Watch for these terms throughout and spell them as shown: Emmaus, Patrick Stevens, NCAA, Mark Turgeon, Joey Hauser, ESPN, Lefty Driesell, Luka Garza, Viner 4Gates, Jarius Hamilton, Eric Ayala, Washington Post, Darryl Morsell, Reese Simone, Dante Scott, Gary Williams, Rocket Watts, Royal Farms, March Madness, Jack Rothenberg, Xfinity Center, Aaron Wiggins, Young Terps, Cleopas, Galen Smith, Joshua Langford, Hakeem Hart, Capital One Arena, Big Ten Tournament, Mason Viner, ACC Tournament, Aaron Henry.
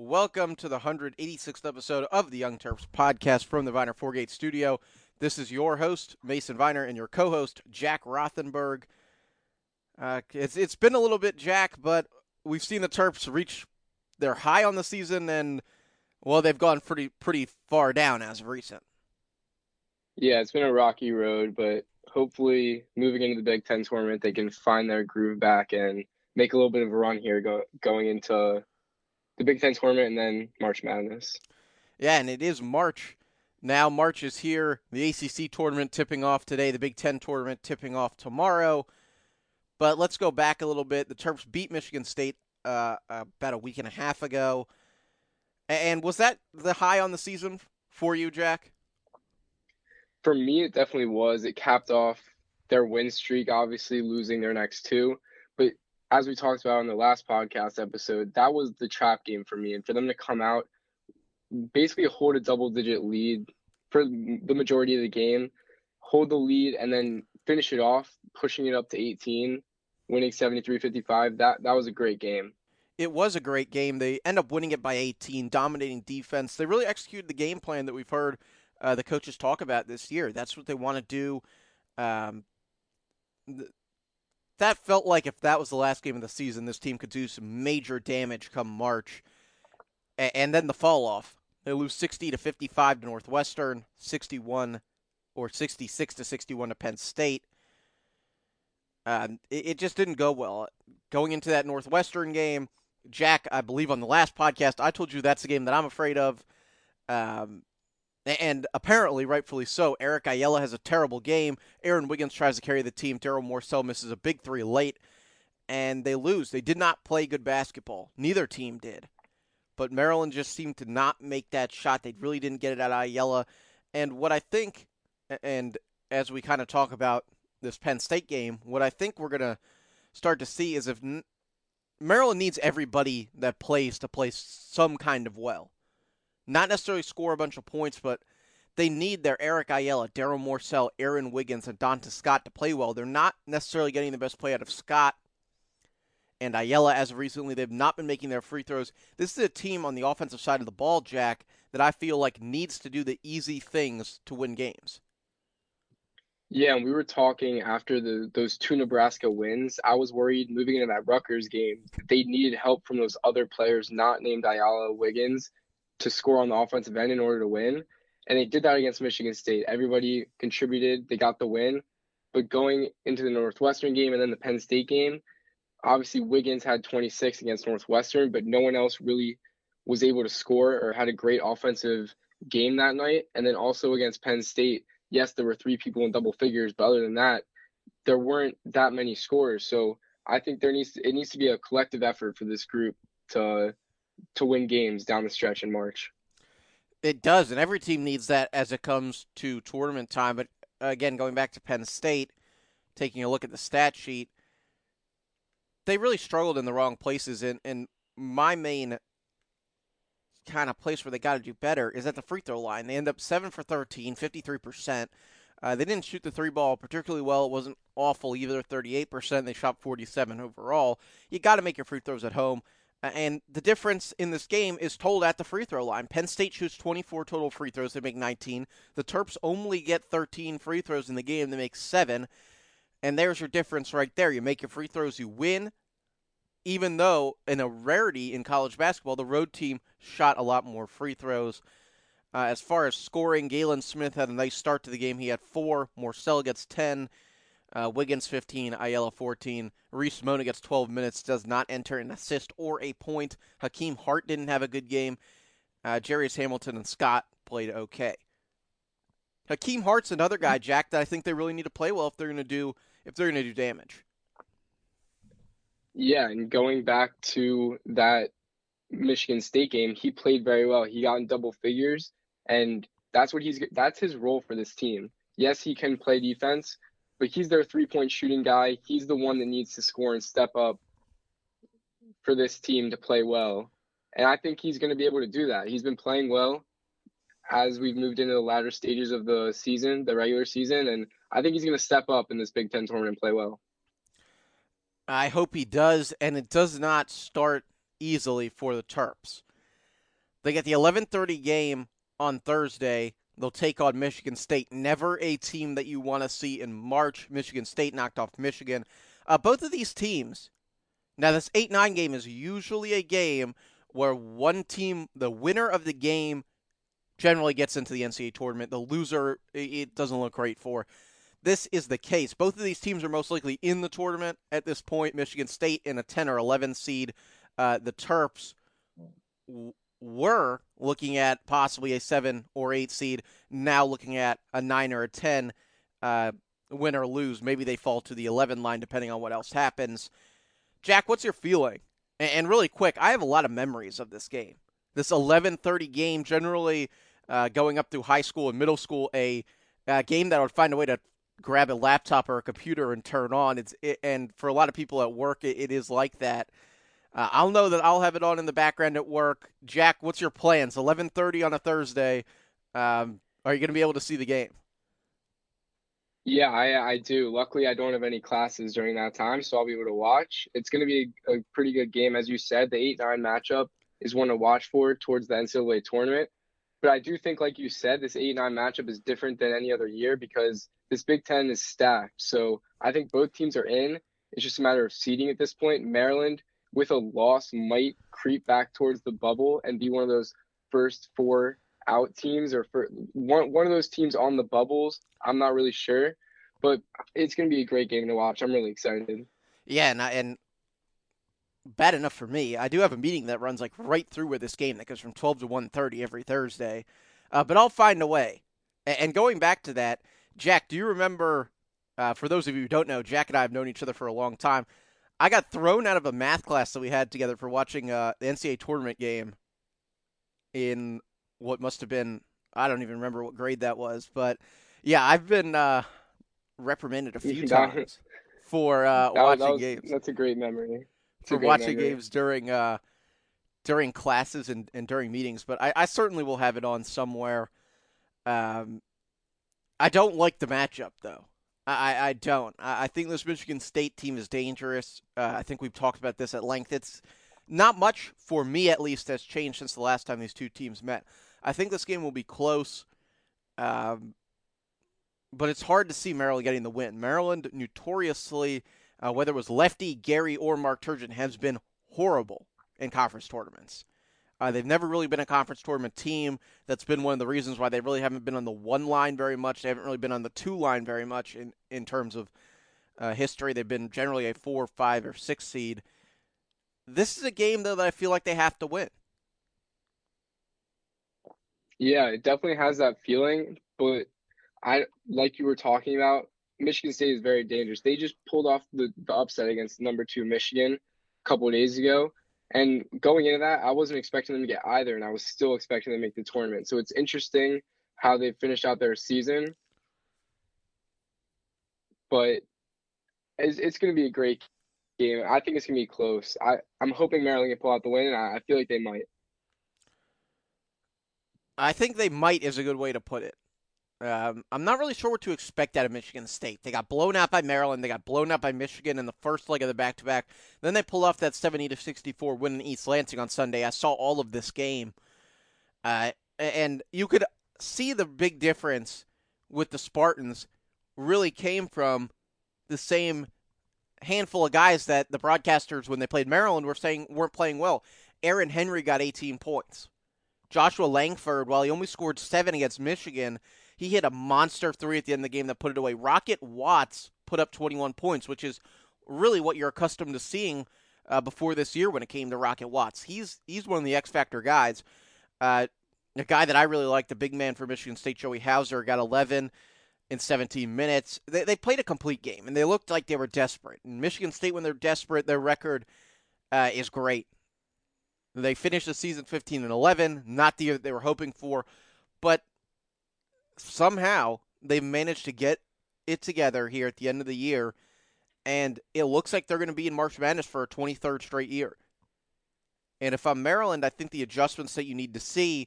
Welcome to the 186th episode of the Young Terps podcast from the Viner 4Gate studio. This is your host, Mason Viner, and your co-host, Jack Rothenberg. It's been a little bit, Jack, but we've seen the Terps reach their high on the season, and, well, they've gone pretty far down as of recent. Yeah, it's been a rocky road, but hopefully moving into the Big Ten Tournament, they can find their groove back and make a little bit of a run here going into the Big Ten Tournament and then March Madness. Yeah, and it is March. Now March is here. The ACC Tournament tipping off today. The Big Ten Tournament tipping off tomorrow. But let's go back a little bit. The Terps beat Michigan State about a week and a half ago. And was that the high on the season for you, Jack? For me, it definitely was. It capped off their win streak, obviously losing their next two. But as we talked about in the last podcast episode, that was the trap game for me. And for them to come out, basically hold a double-digit lead for the majority of the game, hold the lead, and then finish it off, pushing it up to 18, winning 73-55, that was a great game. It was a great game. They end up winning it by 18, dominating defense. They really executed the game plan that we've heard the coaches talk about this year. That's what they want to do. That felt like if that was the last game of the season, this team could do some major damage come March. And then the fall off. They lose 60-55 to Northwestern, 66-61 to Penn State. It just didn't go well. Going into that Northwestern game, Jack, I believe on the last podcast, I told you that's the game that I'm afraid of. And apparently, rightfully so, Eric Ayala has a terrible game. Aaron Wiggins tries to carry the team. Darryl Morsell misses a big three late, and they lose. They did not play good basketball. Neither team did. But Maryland just seemed to not make that shot. They really didn't get it out of Ayala. And what I think, and as we kind of talk about this Penn State game, what I think we're going to start to see is if Maryland needs everybody that plays to play some kind of well. Not necessarily score a bunch of points, but they need their Eric Ayala, Darryl Morsell, Aaron Wiggins, and Dante Scott to play well. They're not necessarily getting the best play out of Scott and Ayala as of recently. They've not been making their free throws. This is a team on the offensive side of the ball, Jack, that I feel like needs to do the easy things to win games. Yeah, and we were talking after those two Nebraska wins. I was worried moving into that Rutgers game that they needed help from those other players not named Ayala, Wiggins, to score on the offensive end in order to win. And they did that against Michigan State. Everybody contributed. They got the win. But going into the Northwestern game and then the Penn State game, obviously Wiggins had 26 against Northwestern, but no one else really was able to score or had a great offensive game that night. And then also against Penn State, yes, there were three people in double figures, but other than that, there weren't that many scores. So I think it needs to be a collective effort for this group to win games down the stretch in March. It does, and every team needs that as it comes to tournament time. But again, going back to Penn State, taking a look at the stat sheet, they really struggled in the wrong places. And my main kind of place where they got to do better is at the free throw line. They end up 7 for 13, 53%. They didn't shoot the three ball particularly well. It wasn't awful either, 38%. They shot 47% overall. You got to make your free throws at home. And the difference in this game is told at the free throw line. Penn State shoots 24 total free throws. They make 19. The Terps only get 13 free throws in the game. They make 7. And there's your difference right there. You make your free throws, you win. Even though, in a rarity in college basketball, the road team shot a lot more free throws. As far as scoring, Galen Smith had a nice start to the game. He had 4. Morsell gets 10. Wiggins 15, Ayala 14. Reese Simone gets 12 minutes, does not enter an assist or a point. Hakeem Hart didn't have a good game. Jarius Hamilton and Scott played okay. Hakeem Hart's another guy, Jack, that I think they really need to play well if they're going to do damage. Yeah, and going back to that Michigan State game, he played very well. He got in double figures, and that's his role for this team. Yes, he can play defense, but he's their three-point shooting guy. He's the one that needs to score and step up for this team to play well. And I think he's going to be able to do that. He's been playing well as we've moved into the latter stages of the season, the regular season, and I think he's going to step up in this Big Ten tournament and play well. I hope he does, and it does not start easily for the Terps. They get the 11:30 game on Thursday. They'll take on Michigan State. Never a team that you want to see in March. Michigan State knocked off Michigan. Both of these teams, now this 8-9 game is usually a game where one team, the winner of the game, generally gets into the NCAA tournament. The loser, it doesn't look great for. This is the case. Both of these teams are most likely in the tournament at this point. Michigan State in a 10 or 11 seed. The Terps were looking at possibly a 7 or 8 seed, now looking at a 9 or a 10, win or lose. Maybe they fall to the 11 line depending on what else happens. Jack, what's your feeling? And really quick, I have a lot of memories of this game. This 11:30 game, generally going up through high school and middle school, a game that I would find a way to grab a laptop or a computer and turn on. And for a lot of people at work, it is like that. I'll know that I'll have it on in the background at work. Jack, what's your plans? 11:30 on a Thursday. Are you going to be able to see the game? Yeah, I do. Luckily, I don't have any classes during that time, so I'll be able to watch. It's going to be a pretty good game. As you said, the 8-9 matchup is one to watch for towards the NCAA tournament. But I do think, like you said, this 8-9 matchup is different than any other year because this Big Ten is stacked. So I think both teams are in. It's just a matter of seeding at this point. Maryland, with a loss, might creep back towards the bubble and be one of those first four out teams, or for one of those teams on the bubbles. I'm not really sure, but it's going to be a great game to watch. I'm really excited. Yeah, and bad enough for me, I do have a meeting that runs like right through with this game that goes from 12 to 1:30 every Thursday, but I'll find a way. And going back to that, Jack, do you remember, for those of you who don't know, Jack and I have known each other for a long time. I got thrown out of a math class that we had together for watching the NCAA tournament game in what must have been, I don't even remember what grade that was, but yeah, I've been reprimanded a few times for watching games. That's a great memory. For watching games during classes and during meetings, but I certainly will have it on somewhere. I don't like the matchup, though. I don't. I think this Michigan State team is dangerous. I think we've talked about this at length. It's not much, for me at least, has changed since the last time these two teams met. I think this game will be close, but it's hard to see Maryland getting the win. Maryland, notoriously, whether it was Lefty, Gary, or Mark Turgeon, has been horrible in conference tournaments. They've never really been a conference tournament team. That's been one of the reasons why they really haven't been on the one line very much. They haven't really been on the two line very much in terms of history. They've been generally a 4, 5, or 6 seed. This is a game, though, that I feel like they have to win. Yeah, it definitely has that feeling, but like you were talking about, Michigan State is very dangerous. They just pulled off the upset against number 2 Michigan a couple of days ago, and going into that, I wasn't expecting them to get either, and I was still expecting them to make the tournament. So it's interesting how they finished out their season, but it's going to be a great game. I think it's going to be close. I'm hoping Maryland can pull out the win, and I feel like they might. I think they might is a good way to put it. I'm not really sure what to expect out of Michigan State. They got blown out by Maryland. They got blown out by Michigan in the first leg of the back-to-back. Then they pull off that 70-64 win in East Lansing on Sunday. I saw all of this game. And you could see the big difference with the Spartans really came from the same handful of guys that the broadcasters, when they played Maryland, were saying weren't playing well. Aaron Henry got 18 points. Joshua Langford, while he only scored 7 against Michigan, he hit a monster 3 at the end of the game that put it away. Rocket Watts put up 21 points, which is really what you're accustomed to seeing before this year when it came to Rocket Watts. He's one of the X-Factor guys. A guy that I really like, the big man for Michigan State, Joey Hauser, got 11 in 17 minutes. They played a complete game, and they looked like they were desperate. And Michigan State, when they're desperate, their record is great. They finished the season 15-11, not the year that they were hoping for, but somehow they managed to get it together here at the end of the year, and it looks like they're going to be in March Madness for a 23rd straight year. And if I'm Maryland, I think the adjustments that you need to see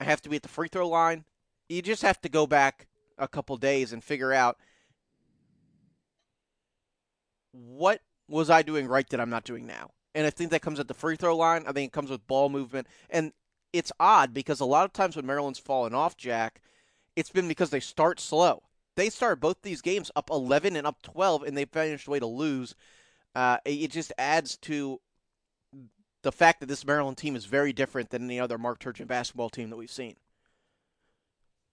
have to be at the free throw line. You just have to go back a couple days and figure out, what was I doing right that I'm not doing now? And I think that comes at the free throw line. I think it comes with ball movement. And it's odd because a lot of times when Maryland's fallen off, Jack, it's been because they start slow. They started both these games up 11 and up 12, and they finished way to lose. It just adds to the fact that this Maryland team is very different than any other Mark Turgeon basketball team that we've seen.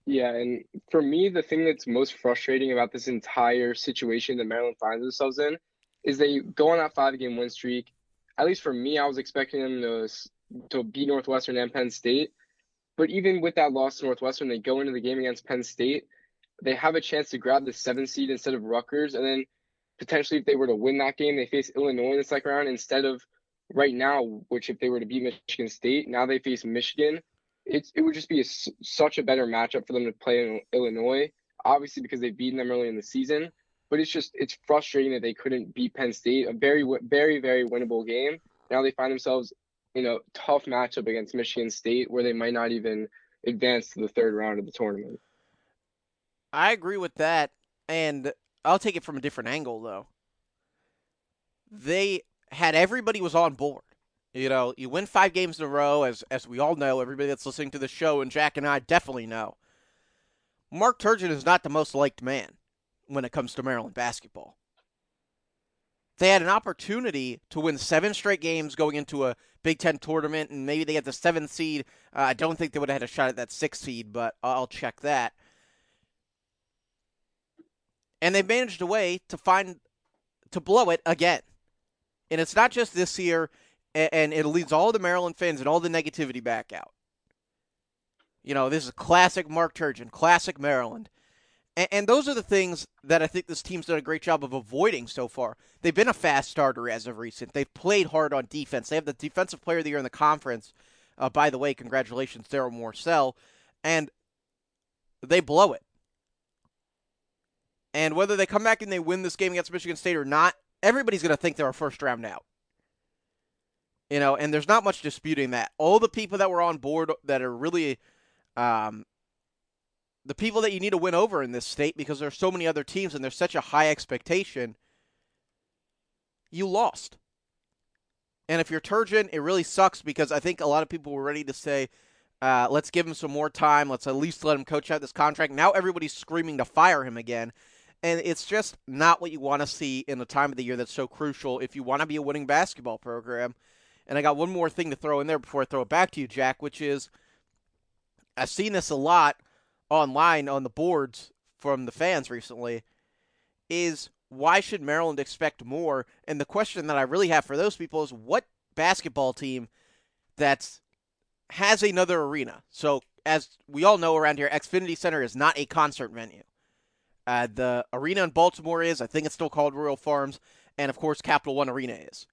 Yeah, and for me, the thing that's most frustrating about this entire situation that Maryland finds themselves in is they go on that 5-game win streak. At least for me, I was expecting them to beat Northwestern and Penn State. But even with that loss to Northwestern, they go into the game against Penn State. They have a chance to grab the 7th seed instead of Rutgers. And then potentially if they were to win that game, they face Illinois in the second round instead of right now, which if they were to beat Michigan State, now they face Michigan. It would just be such a better matchup for them to play in Illinois, obviously because they've beaten them early in the season. But it's frustrating that they couldn't beat Penn State, a very, very, very winnable game. Now they find themselves in a tough matchup against Michigan State where they might not even advance to the third round of the tournament. I agree with that, and I'll take it from a different angle, though. They had everybody was on board. You know, you win 5 games in a row, as we all know, everybody that's listening to the show, and Jack and I definitely know. Mark Turgeon is not the most liked man when it comes to Maryland basketball. They had an opportunity to win 7 straight games going into a Big Ten tournament, and maybe they had the 7th seed. I don't think they would have had a shot at that 6th seed, but I'll check that. And they managed a way to blow it again. And it's not just this year, and it leads all the Maryland fans and all the negativity back out. You know, this is classic Mark Turgeon, classic Maryland. And those are the things that I think this team's done a great job of avoiding so far. They've been a fast starter as of recent. They've played hard on defense. They have the Defensive Player of the Year in the conference. By the way, congratulations, Darryl Morsell. And they blow it. And whether they come back and they win this game against Michigan State or not, everybody's going to think they're a first round out. You know, and there's not much disputing that. All the people that were on board that are really the people that you need to win over in this state, because there's so many other teams and there's such a high expectation, you lost. And if you're Turgeon, it really sucks, because I think a lot of people were ready to say, let's give him some more time. Let's at least let him coach out this contract. Now everybody's screaming to fire him again. And it's just not what you want to see in a time of the year that's so crucial if you want to be a winning basketball program. And I got one more thing to throw in there before I throw it back to you, Jack, which is I've seen this a lot online on the boards from the fans recently, is why should Maryland expect more? And the question that I really have for those people is what basketball team that's has another arena? So as we all know around here, Xfinity Center is not a concert venue. The arena in Baltimore is, I think it's still called Royal Farms, and of course Capital One Arena is.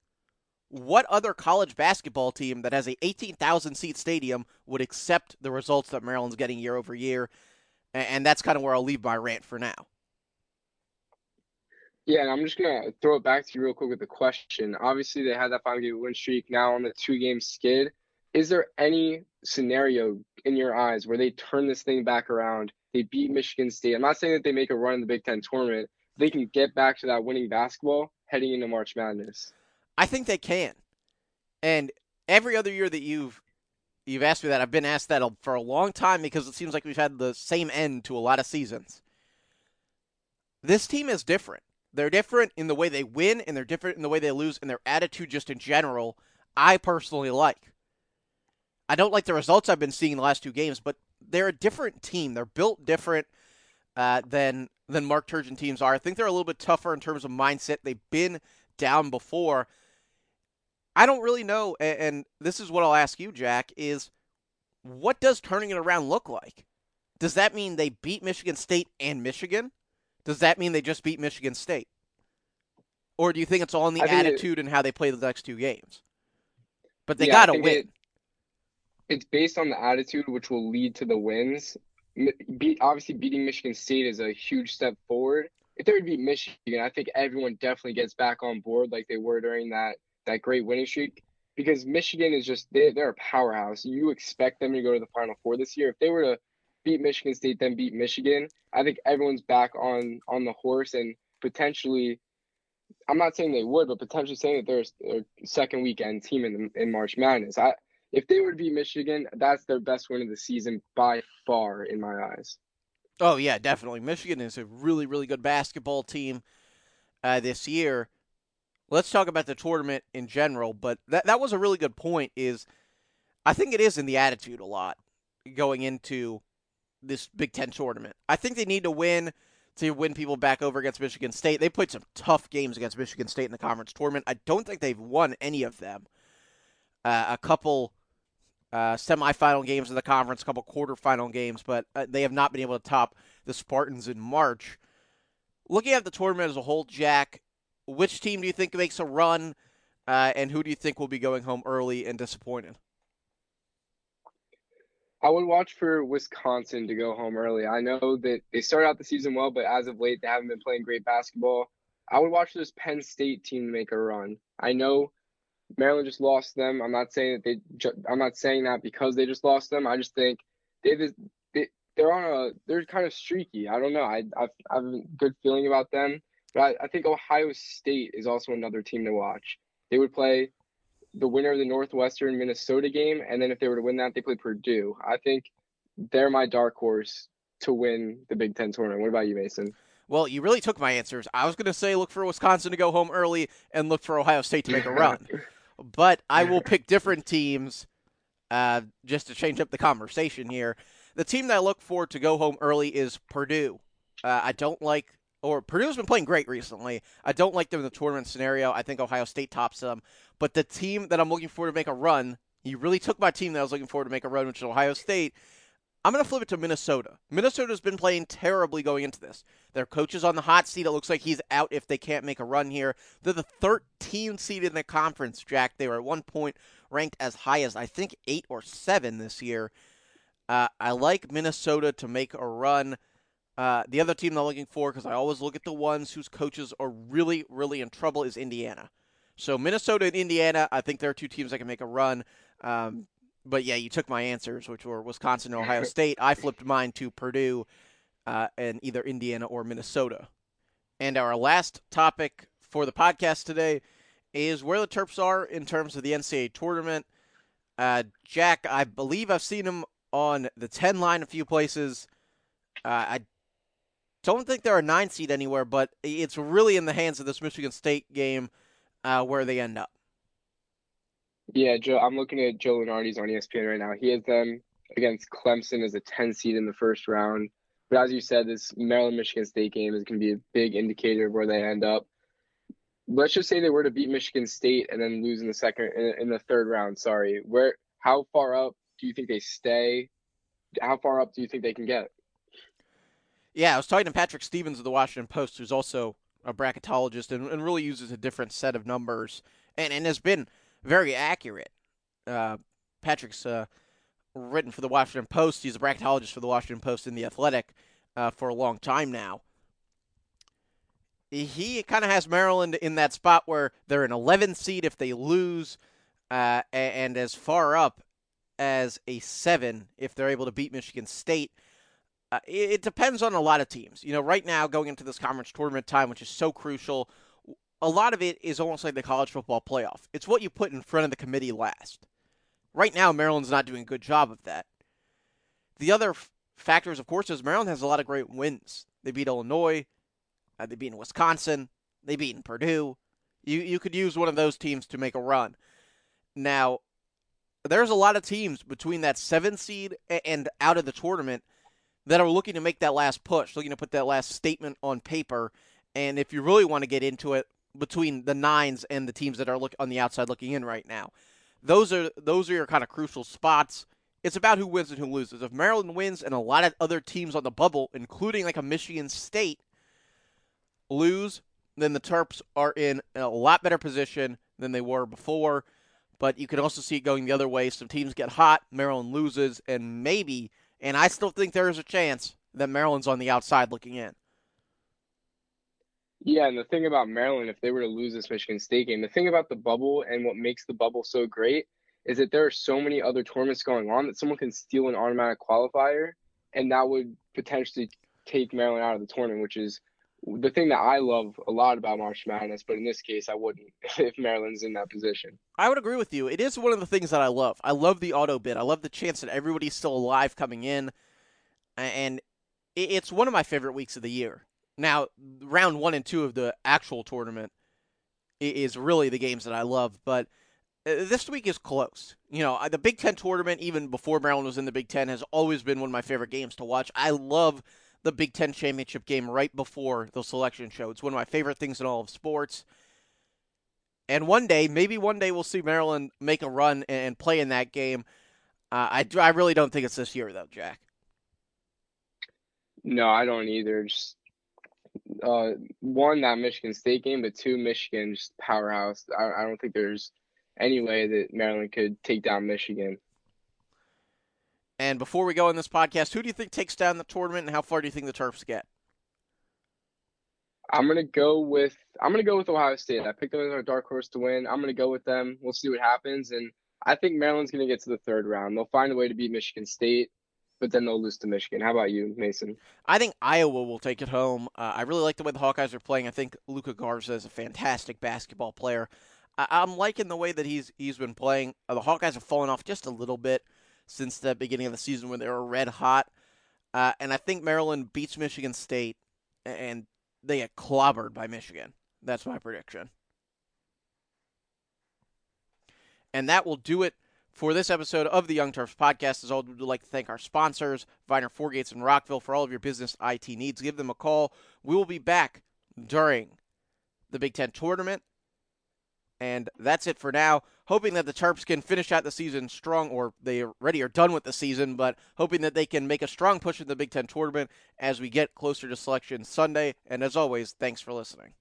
What other college basketball team that has a 18,000-seat stadium would accept the results that Maryland's getting year over year? And that's kind of where I'll leave my rant for now. Yeah, and I'm just going to throw it back to you real quick with the question. Obviously, they had that 5-game win streak, now on the 2-game skid. Is there any scenario in your eyes where they turn this thing back around, they beat Michigan State? I'm not saying that they make a run in the Big Ten tournament. They can get back to that winning basketball heading into March Madness. I think they can. And every other year that you've asked me that, I've been asked that for a long time, because it seems like we've had the same end to a lot of seasons. This team is different. They're different in the way they win, and they're different in the way they lose, and their attitude just in general, I personally like. I don't like the results I've been seeing the last 2 games, but they're a different team. They're built different than Mark Turgeon teams are. I think they're a little bit tougher in terms of mindset. They've been down before. I don't really know, and this is what I'll ask you, Jack, is what does turning it around look like? Does that mean they beat Michigan State and Michigan? Does that mean they just beat Michigan State? Or do you think it's all in the attitude and how they play the next 2 games? But they got to win. It's based on the attitude, which will lead to the wins. Obviously, beating Michigan State is a huge step forward. If they would beat Michigan, I think everyone definitely gets back on board like they were during that great winning streak, because Michigan is just, they're a powerhouse. You expect them to go to the Final Four this year. If they were to beat Michigan State, then beat Michigan, I think everyone's back on the horse, and potentially, I'm not saying they would, but potentially saying that they're a second weekend team in March Madness. I if they were to beat Michigan, that's their best win of the season by far in my eyes. Oh, yeah, definitely. Michigan is a really, really good basketball team this year. Let's talk about the tournament in general, but that was a really good point. Is I think it is in the attitude a lot going into this Big Ten tournament. I think they need to win people back over against Michigan State. They played some tough games against Michigan State in the conference tournament. I don't think they've won any of them. A couple semifinal games in the conference, a couple quarterfinal games, but they have not been able to top the Spartans in March. Looking at the tournament as a whole, Jack, which team do you think makes a run, and who do you think will be going home early and disappointed? I would watch for Wisconsin to go home early. I know that they started out the season well, but as of late, they haven't been playing great basketball. I would watch this Penn State team make a run. I know Maryland just lost them. I'm not saying that because they just lost them. I just think they're kind of streaky. I don't know. I have a good feeling about them, but I think Ohio State is also another team to watch. They would play the winner of the Northwestern Minnesota game, and then if they were to win that, they play Purdue. I think they're my dark horse to win the Big Ten tournament. What about you, Mason? Well, you really took my answers. I was going to say look for Wisconsin to go home early and look for Ohio State to make a run. But I will pick different teams just to change up the conversation here. The team that I look for to go home early is Purdue. Purdue's been playing great recently. I don't like them in the tournament scenario. I think Ohio State tops them. But the team that I'm looking for to make a run, you really took my team that I was looking for to make a run, which is Ohio State. I'm going to flip it to Minnesota. Minnesota's been playing terribly going into this. Their coach is on the hot seat. It looks like he's out if they can't make a run here. They're the 13th seed in the conference, Jack. They were at one point ranked as high as, I think, 8 or 7 this year. I like Minnesota to make a run. The other team I'm looking for, because I always look at the ones whose coaches are really, really in trouble, is Indiana. So Minnesota and Indiana, I think there are two teams that can make a run. But, yeah, you took my answers, which were Wisconsin and Ohio State. I flipped mine to Purdue and either Indiana or Minnesota. And our last topic for the podcast today is where the Terps are in terms of the NCAA tournament. Jack, I believe I've seen him on the 10 line a few places. I don't think they're a 9 seed anywhere, but it's really in the hands of this Michigan State game where they end up. Yeah, Joe. I'm looking at Joe Lunardi's on ESPN right now. He has them against Clemson as a 10 seed in the first round. But as you said, this Maryland-Michigan State game is going to be a big indicator of where they end up. Let's just say they were to beat Michigan State and then lose in the third round. Sorry. How far up do you think they stay? How far up do you think they can get? Yeah, I was talking to Patrick Stevens of the Washington Post, who's also a bracketologist and really uses a different set of numbers and has been very accurate. Patrick's written for the Washington Post. He's a bracketologist for the Washington Post and The Athletic for a long time now. He kind of has Maryland in that spot where they're an 11 seed if they lose and as far up as a 7 if they're able to beat Michigan State. It depends on a lot of teams. You know, right now, going into this conference tournament time, which is so crucial, a lot of it is almost like the college football playoff. It's what you put in front of the committee last. Right now, Maryland's not doing a good job of that. The other factors, of course, is Maryland has a lot of great wins. They beat Illinois. They beat Wisconsin. They beat Purdue. You could use one of those teams to make a run. Now, there's a lot of teams between that 7 seed and out of the tournament that are looking to make that last push, looking to put that last statement on paper. And if you really want to get into it, between the 9s and the teams that are on the outside looking in right now, those are your kind of crucial spots. It's about who wins and who loses. If Maryland wins and a lot of other teams on the bubble, including like a Michigan State, lose, then the Terps are in a lot better position than they were before. But you can also see it going the other way. Some teams get hot, Maryland loses, and maybe... And I still think there is a chance that Maryland's on the outside looking in. Yeah, and the thing about Maryland, if they were to lose this Michigan State game, the thing about the bubble and what makes the bubble so great is that there are so many other tournaments going on that someone can steal an automatic qualifier, and that would potentially take Maryland out of the tournament, which is the thing that I love a lot about March Madness, but in this case, I wouldn't if Maryland's in that position. I would agree with you. It is one of the things that I love. I love the auto bid. I love the chance that everybody's still alive coming in, and it's one of my favorite weeks of the year. Now, round 1 and 2 of the actual tournament is really the games that I love, but this week is close. You know, the Big Ten tournament, even before Maryland was in the Big Ten, has always been one of my favorite games to watch. I love the Big Ten championship game right before the selection show. It's one of my favorite things in all of sports. And one day, maybe one day we'll see Maryland make a run and play in that game. I really don't think it's this year, though, Jack. No, I don't either. Just, one, that Michigan State game, but two, Michigan's powerhouse. I don't think there's any way that Maryland could take down Michigan. And before we go on this podcast, who do you think takes down the tournament, and how far do you think the Terps get? I'm gonna go with Ohio State. I picked them as our dark horse to win. I'm gonna go with them. We'll see what happens, and I think Maryland's gonna get to the third round. They'll find a way to beat Michigan State, but then they'll lose to Michigan. How about you, Mason? I think Iowa will take it home. I really like the way the Hawkeyes are playing. I think Luka Garza is a fantastic basketball player. I'm liking the way that he's been playing. The Hawkeyes have fallen off just a little bit since the beginning of the season when they were red hot. And I think Maryland beats Michigan State, and they get clobbered by Michigan. That's my prediction. And that will do it for this episode of the Young Terps Podcast. As always, we'd like to thank our sponsors, Viner 4Gates in Rockville, for all of your business IT needs. Give them a call. We will be back during the Big Ten Tournament. And that's it for now. Hoping that the Terps can finish out the season strong, or they already are done with the season, but hoping that they can make a strong push in the Big Ten Tournament as we get closer to Selection Sunday. And as always, thanks for listening.